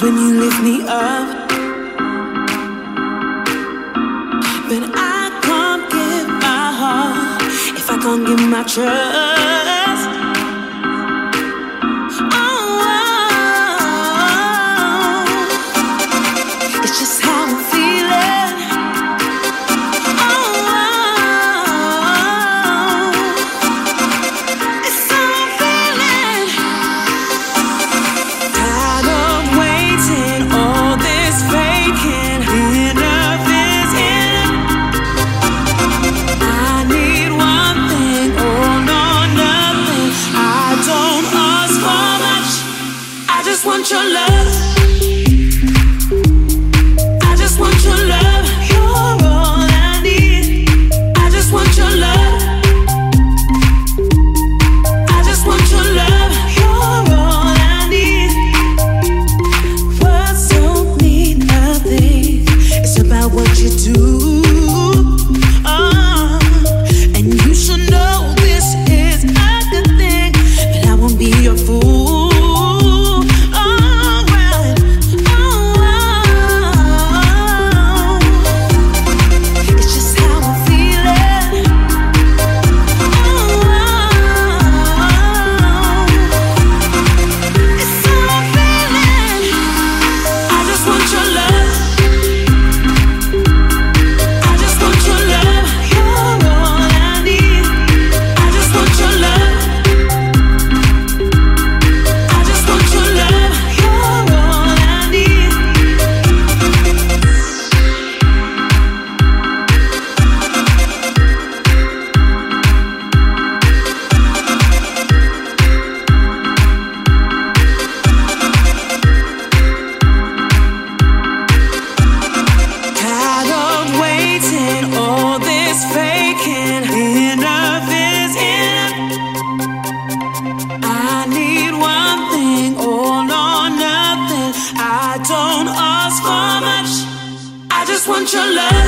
'Cause when you lift me up, when I can't give my heart, if I can't give my trust, oh, it's just how I'm feeling. Oh, it's how I'm feeling. Tired of waiting, all this faking, enough is enough. I need one thing, all or nothing. I don't ask for much, I just want your love.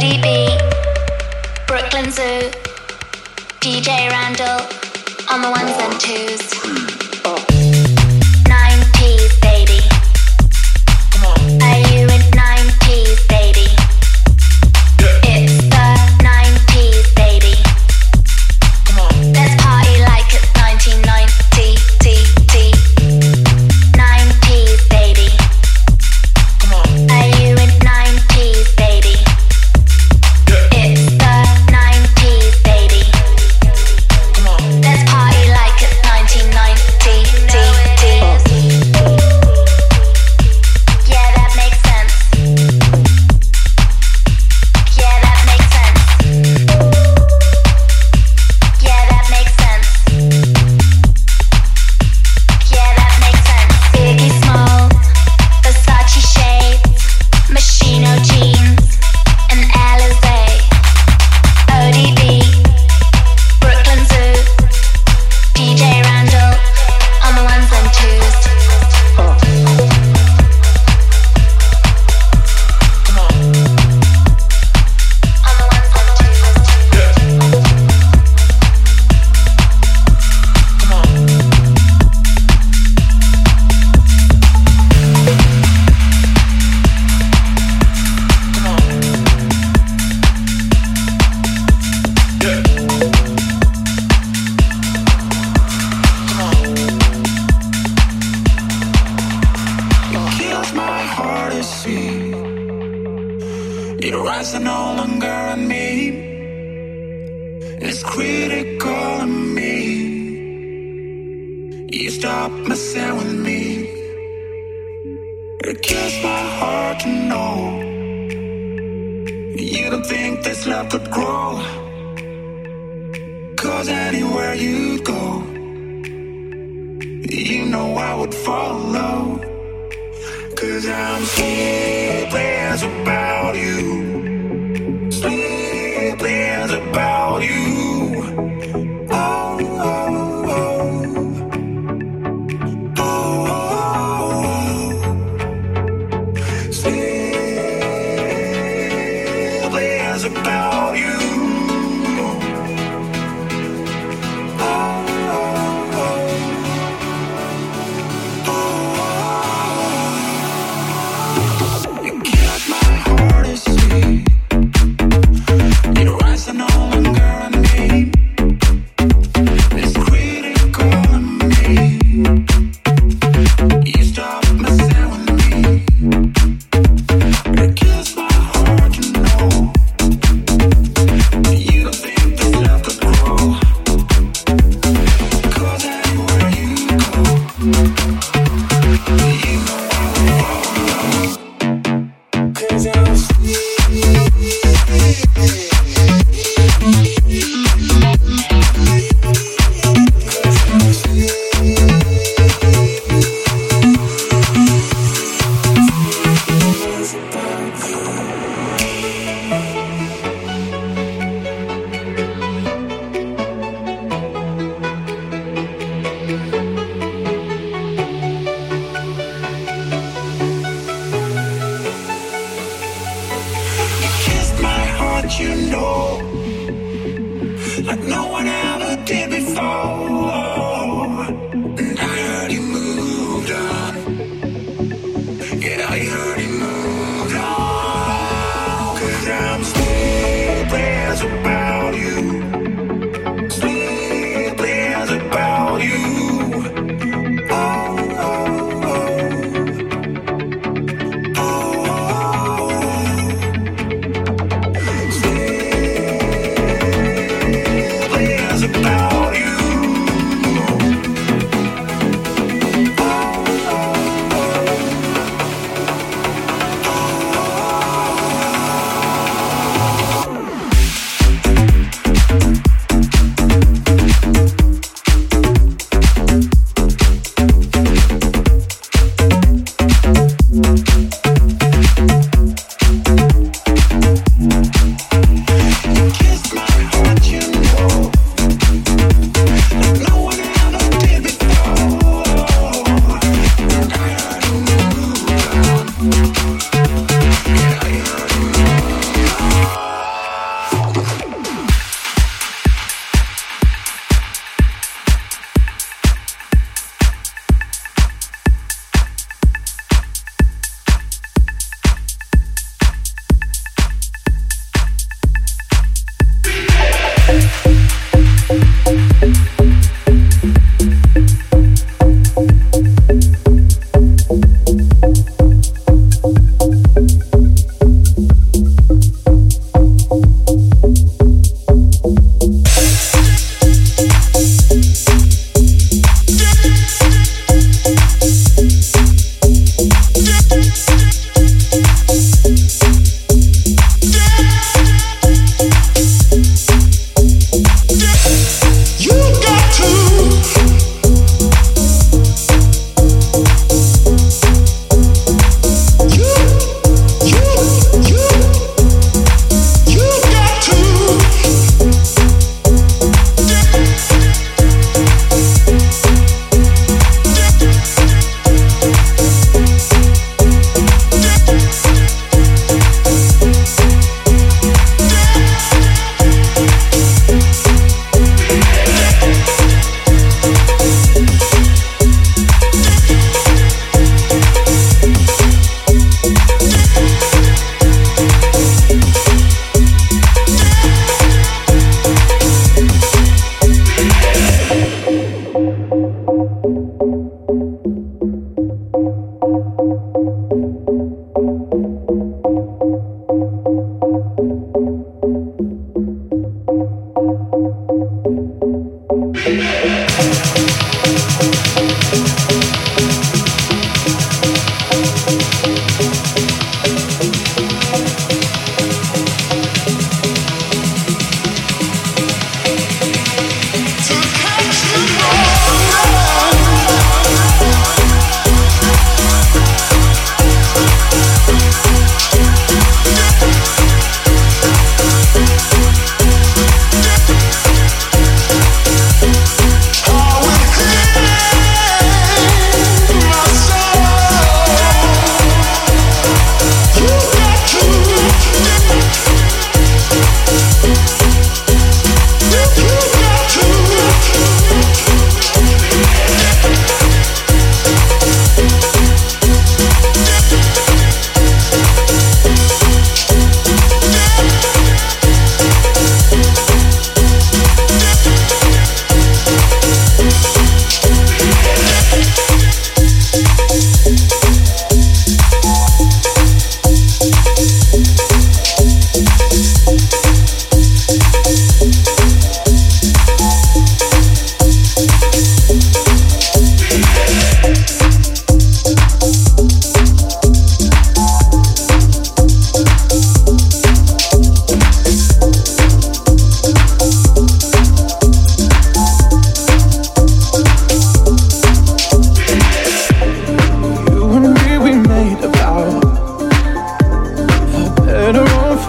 ODB, Brooklyn Zoo, DJ Randall, on the ones and twos.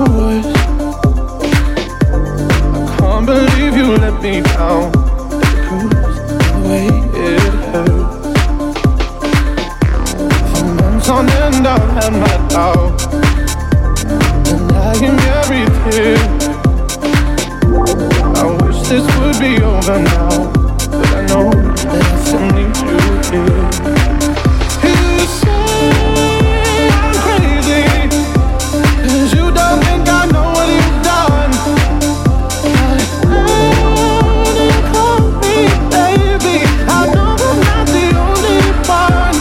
voice. I can't believe you let me down. It proves the way it hurts. For months on end I've had my doubts, and I am buried here. I wish this would be over now, but I know that I still need you here. You say I'm crazy, 'cause you don't think I know what you've done. Don't call me baby, I know I'm not the only one.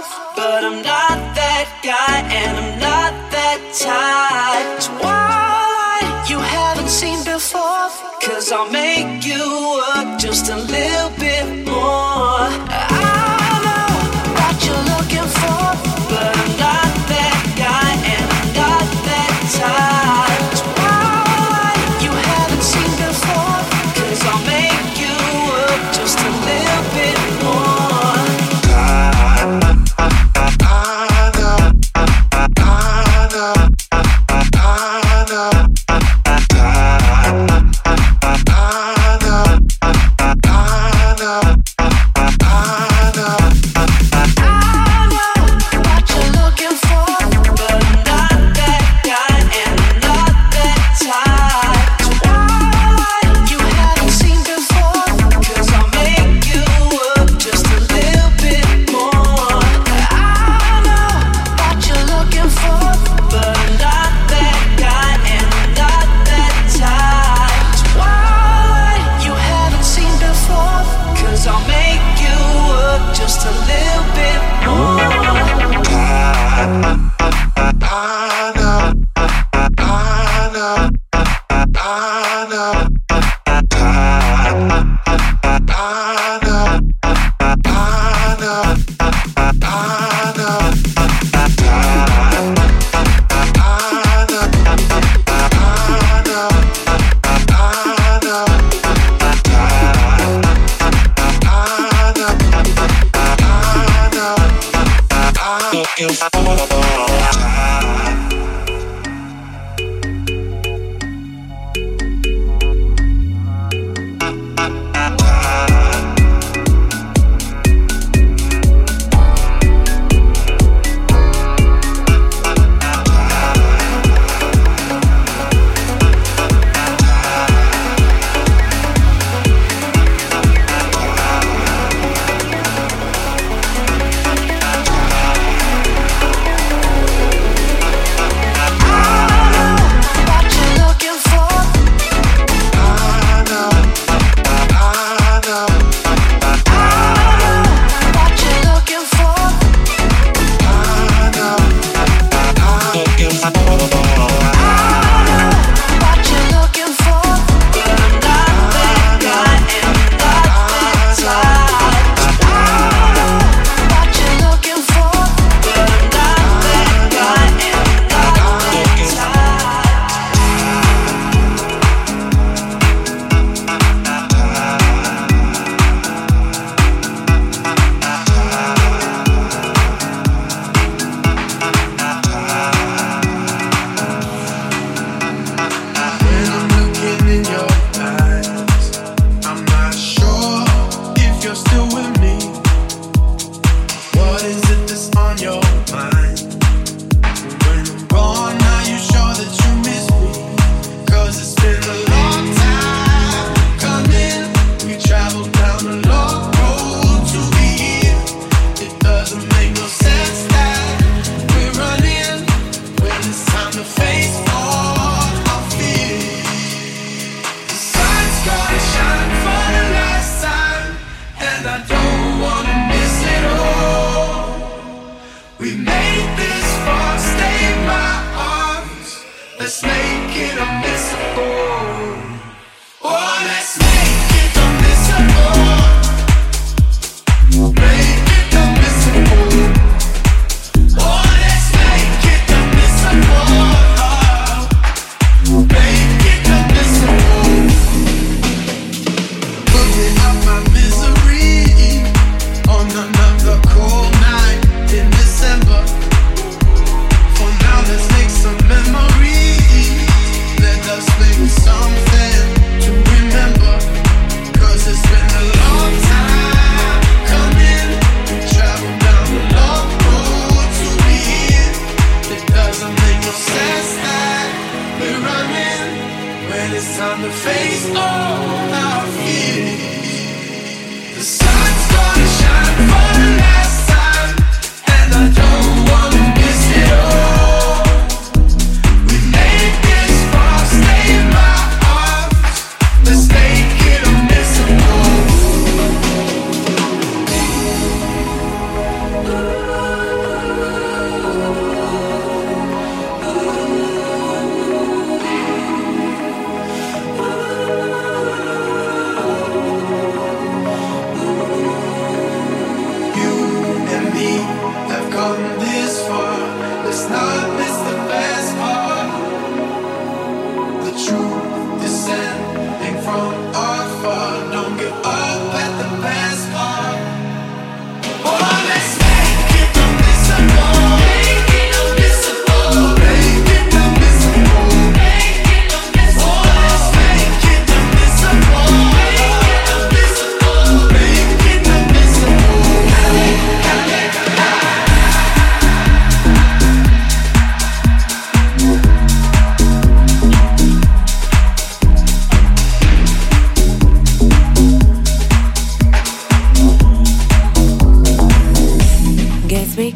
love, but I'm not that guy, and I'm not that type. It's why you haven't seen before, 'cause I'll make you work just a little bit more. I know what you're looking for, but I'm not that guy, and I'm not that type. It's why you haven't seen before, 'cause I'll make you work just a little bit more. Oh,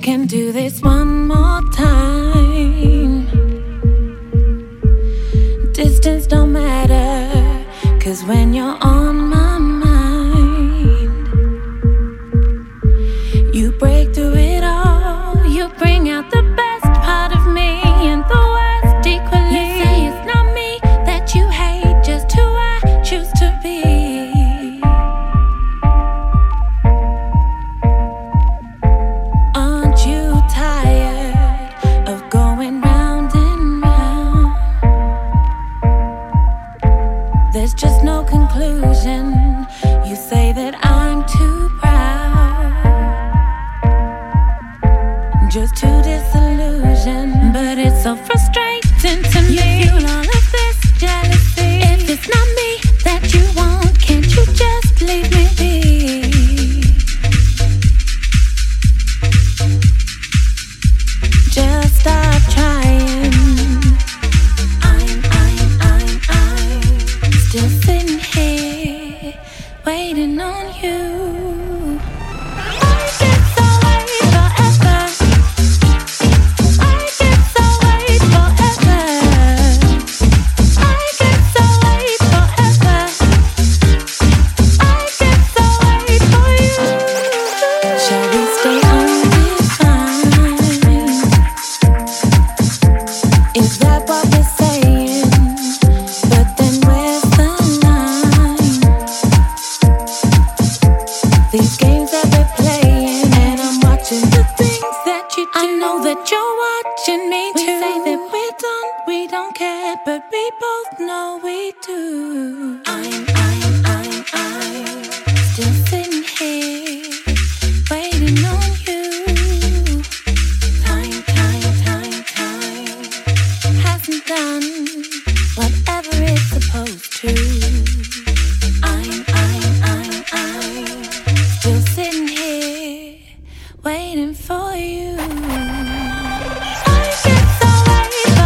can do this one more time. Distance don't matter, 'cause when you're on my mind, you break through it all. You bring out the best part of me and the worst equally. You say it's not me that you hate, just who I choose to be. Aren't you tired of going round and round? There's just no conclusion. You say that I'm too proud, just too disillusioned. But it's so frustrating to me. You feel all of this jealousy. If it's not me that you want, can't you just leave me be? Just stop trying. Still sitting here, waiting on you. I just these games that we're playing, and I'm watching the things that you do. I know that you're watching me too. We say that we're done, we don't care, but we both know we do. I'm still sitting here, waiting on you. Time hasn't done whatever it's supposed to. Waiting for you. I get so late forever.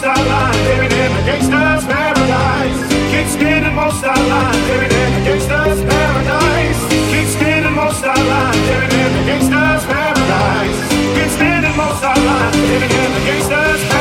Most I lie, living in a gangster's paradise. Kick skin and most I lie, living in a gangster's paradise. Kick skin and most I lie, living in a gangster's paradise. Kick skin and most I lie, living in a gangster's paradise. Living in a gangster's paradise.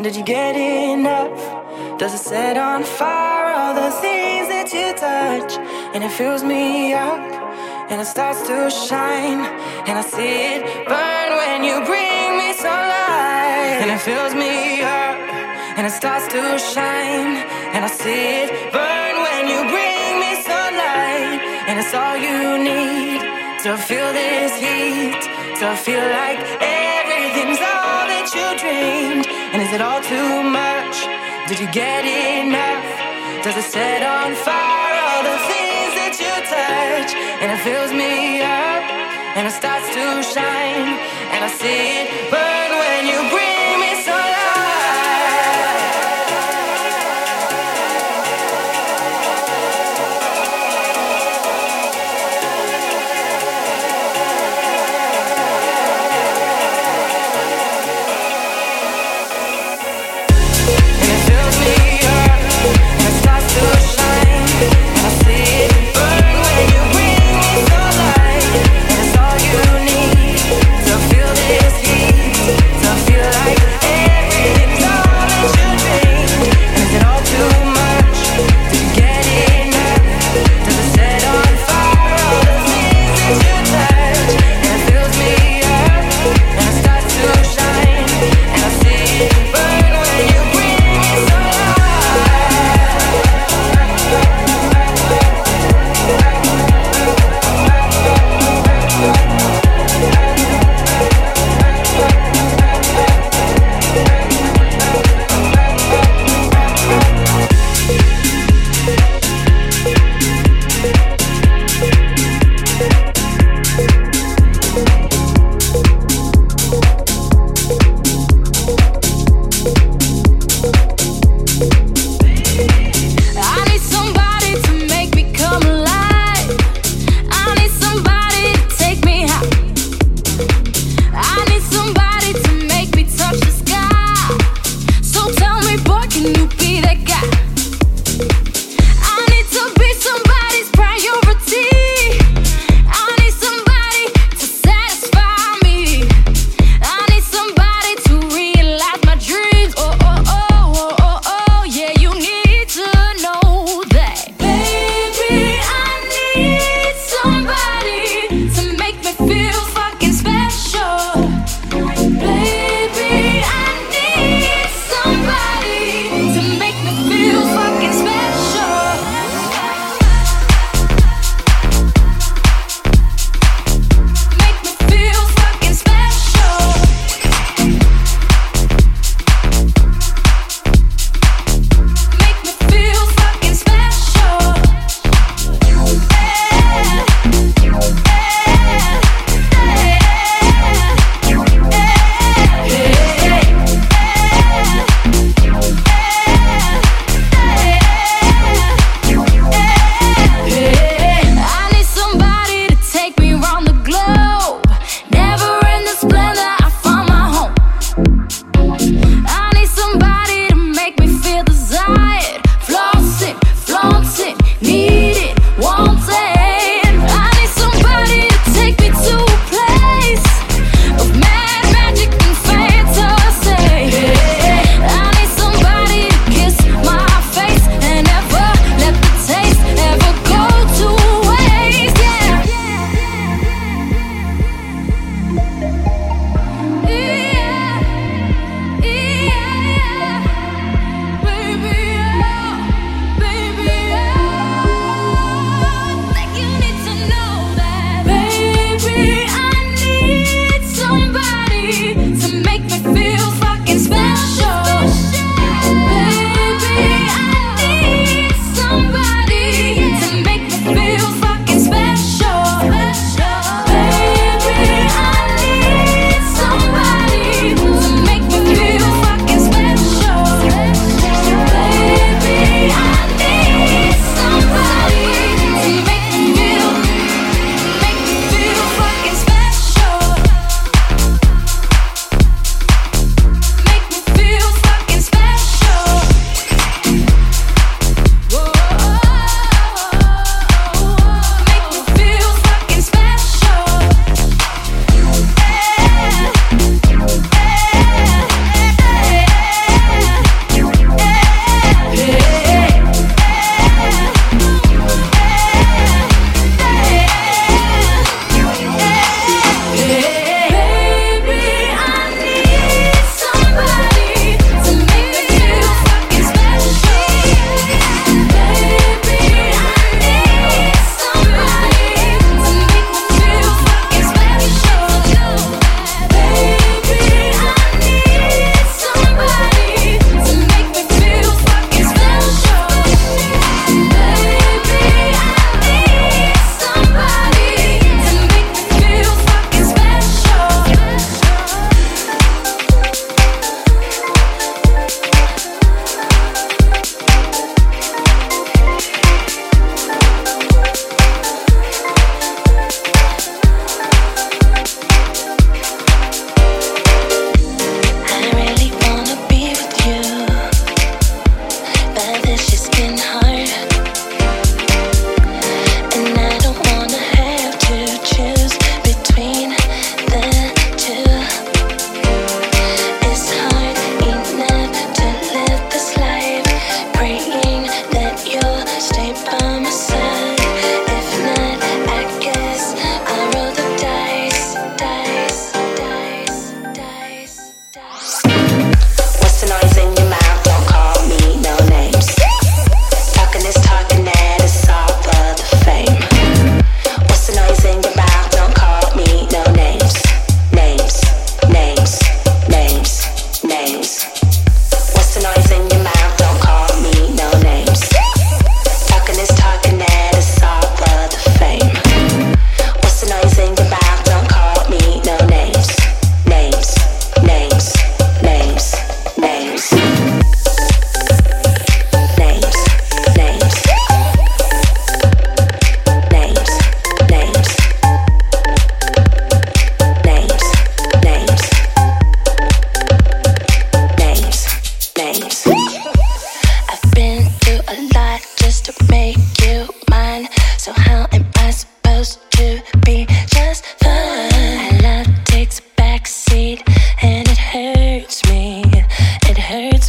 Did you get enough? Does it set on fire all the things that gets your touch, and it fills me up, and it starts to shine, and I see it burn when you bring me sunlight. And it fills me up, and it starts to shine, and I see it burn when you bring me sunlight. And it's all you need to feel this heat, to feel like everything's all that you dreamed. And is it all too much? Did you get enough? Does it set on fire all the things that you touch? And it fills me up, and it starts to shine, and I see it burn when you bring me sunlight. All you need to feel this heat.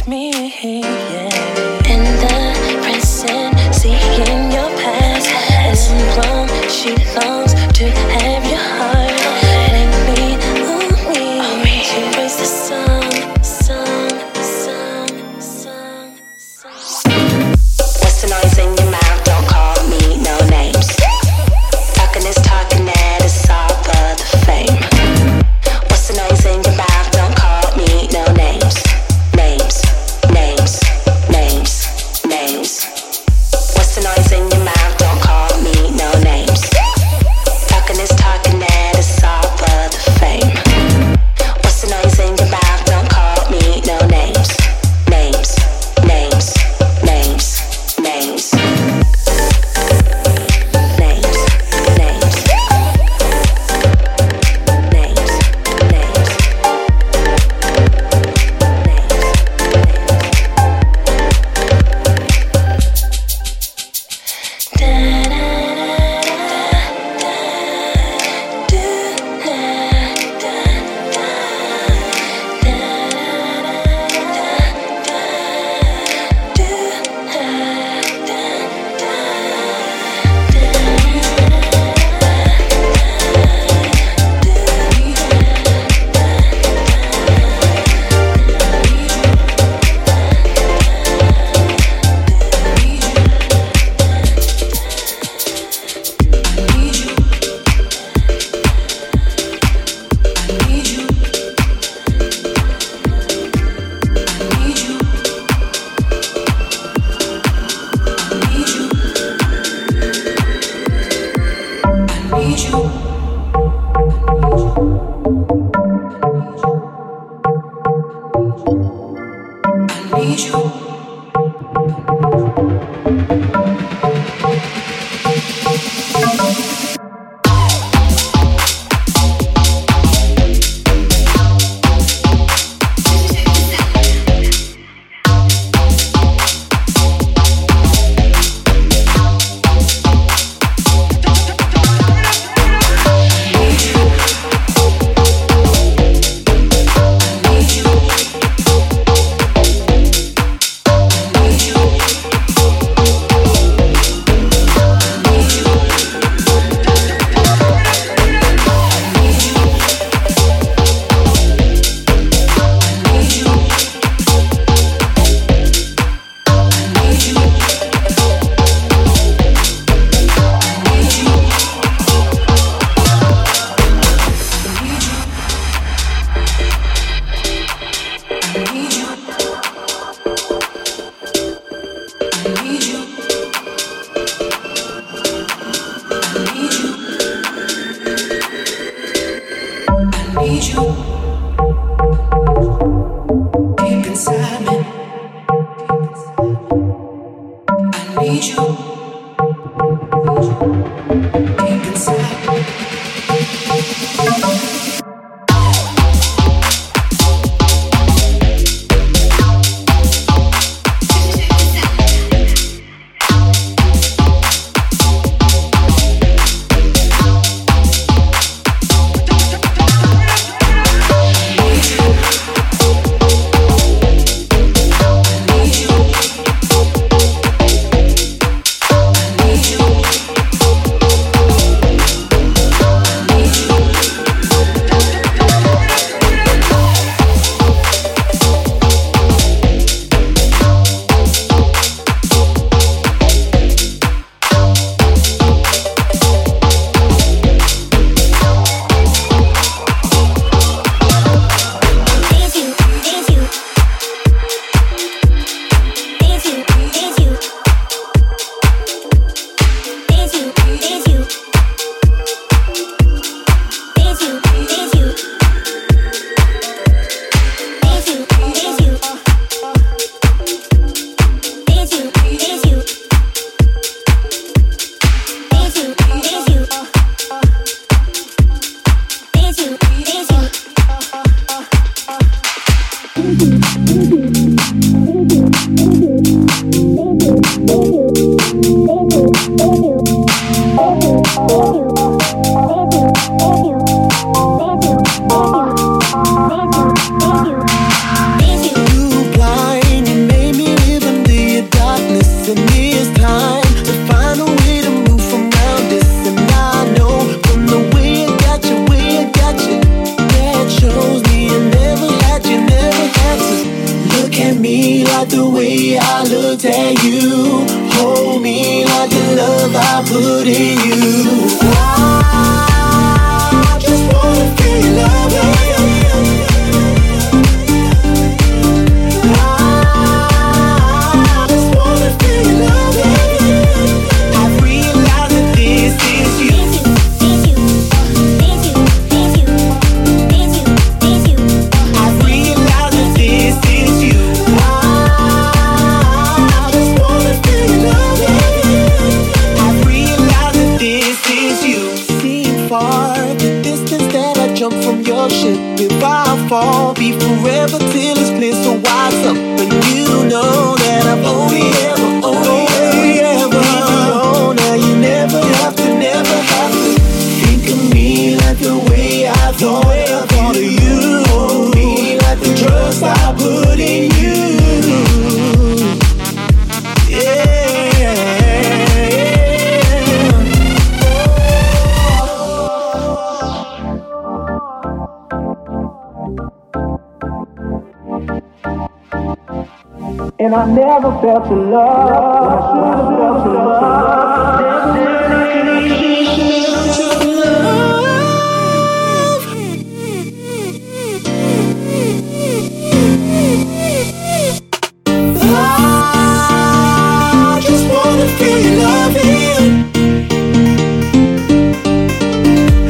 It's me, yeah. In the present, seeing your past. As long she longs to have your heart. Letting me, ooh, me, oh, me. She raised the sun. Westernizing your mouth, don't call me no names. Talking is talking, that is all for the fame. Westernizing your mouth, don't call me no names. Names. What's the noise in your mouth? Don't call me no names. Talking is talking, that is all for the fame. What's the noise in your mouth? Don't call me no names. Blue blind at me like the way I looked at you. Hold me like the love I put in you. I just wanna feel your love. If I fall, be forever till it's clear. So wise up, and you know that I'm only ever alone. Now you never have to think of me like the way I thought of you. Hold me like the trust I put in you. And I never felt the love. I should have felt the love. I just wanna feel your love in. I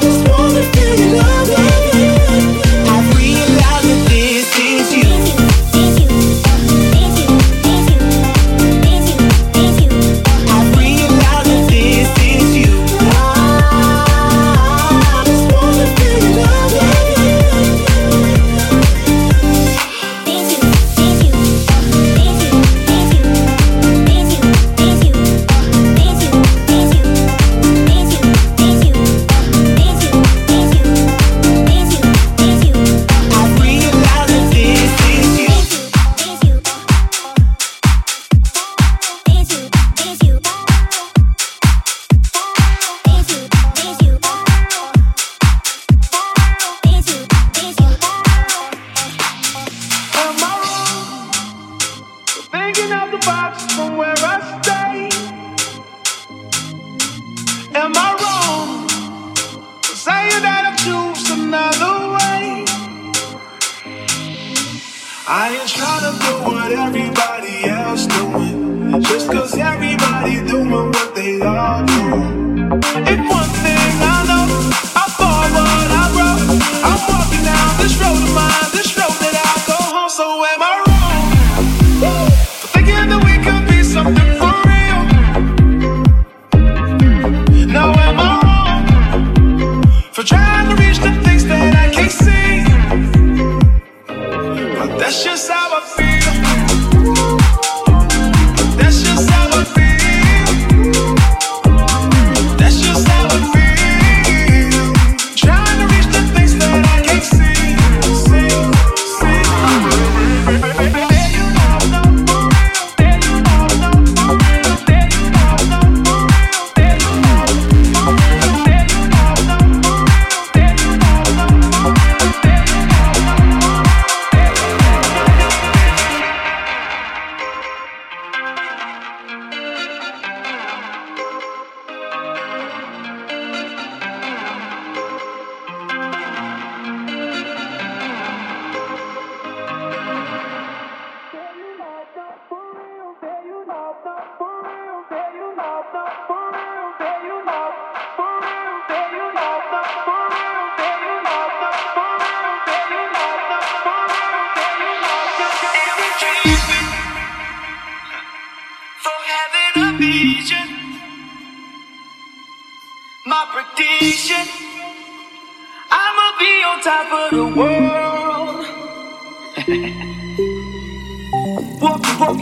just wanna feel your love in. I realize that this is you.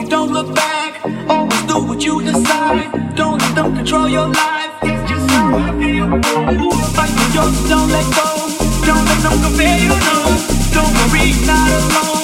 Don't let go, don't let them compare you, no. Don't worry, not alone.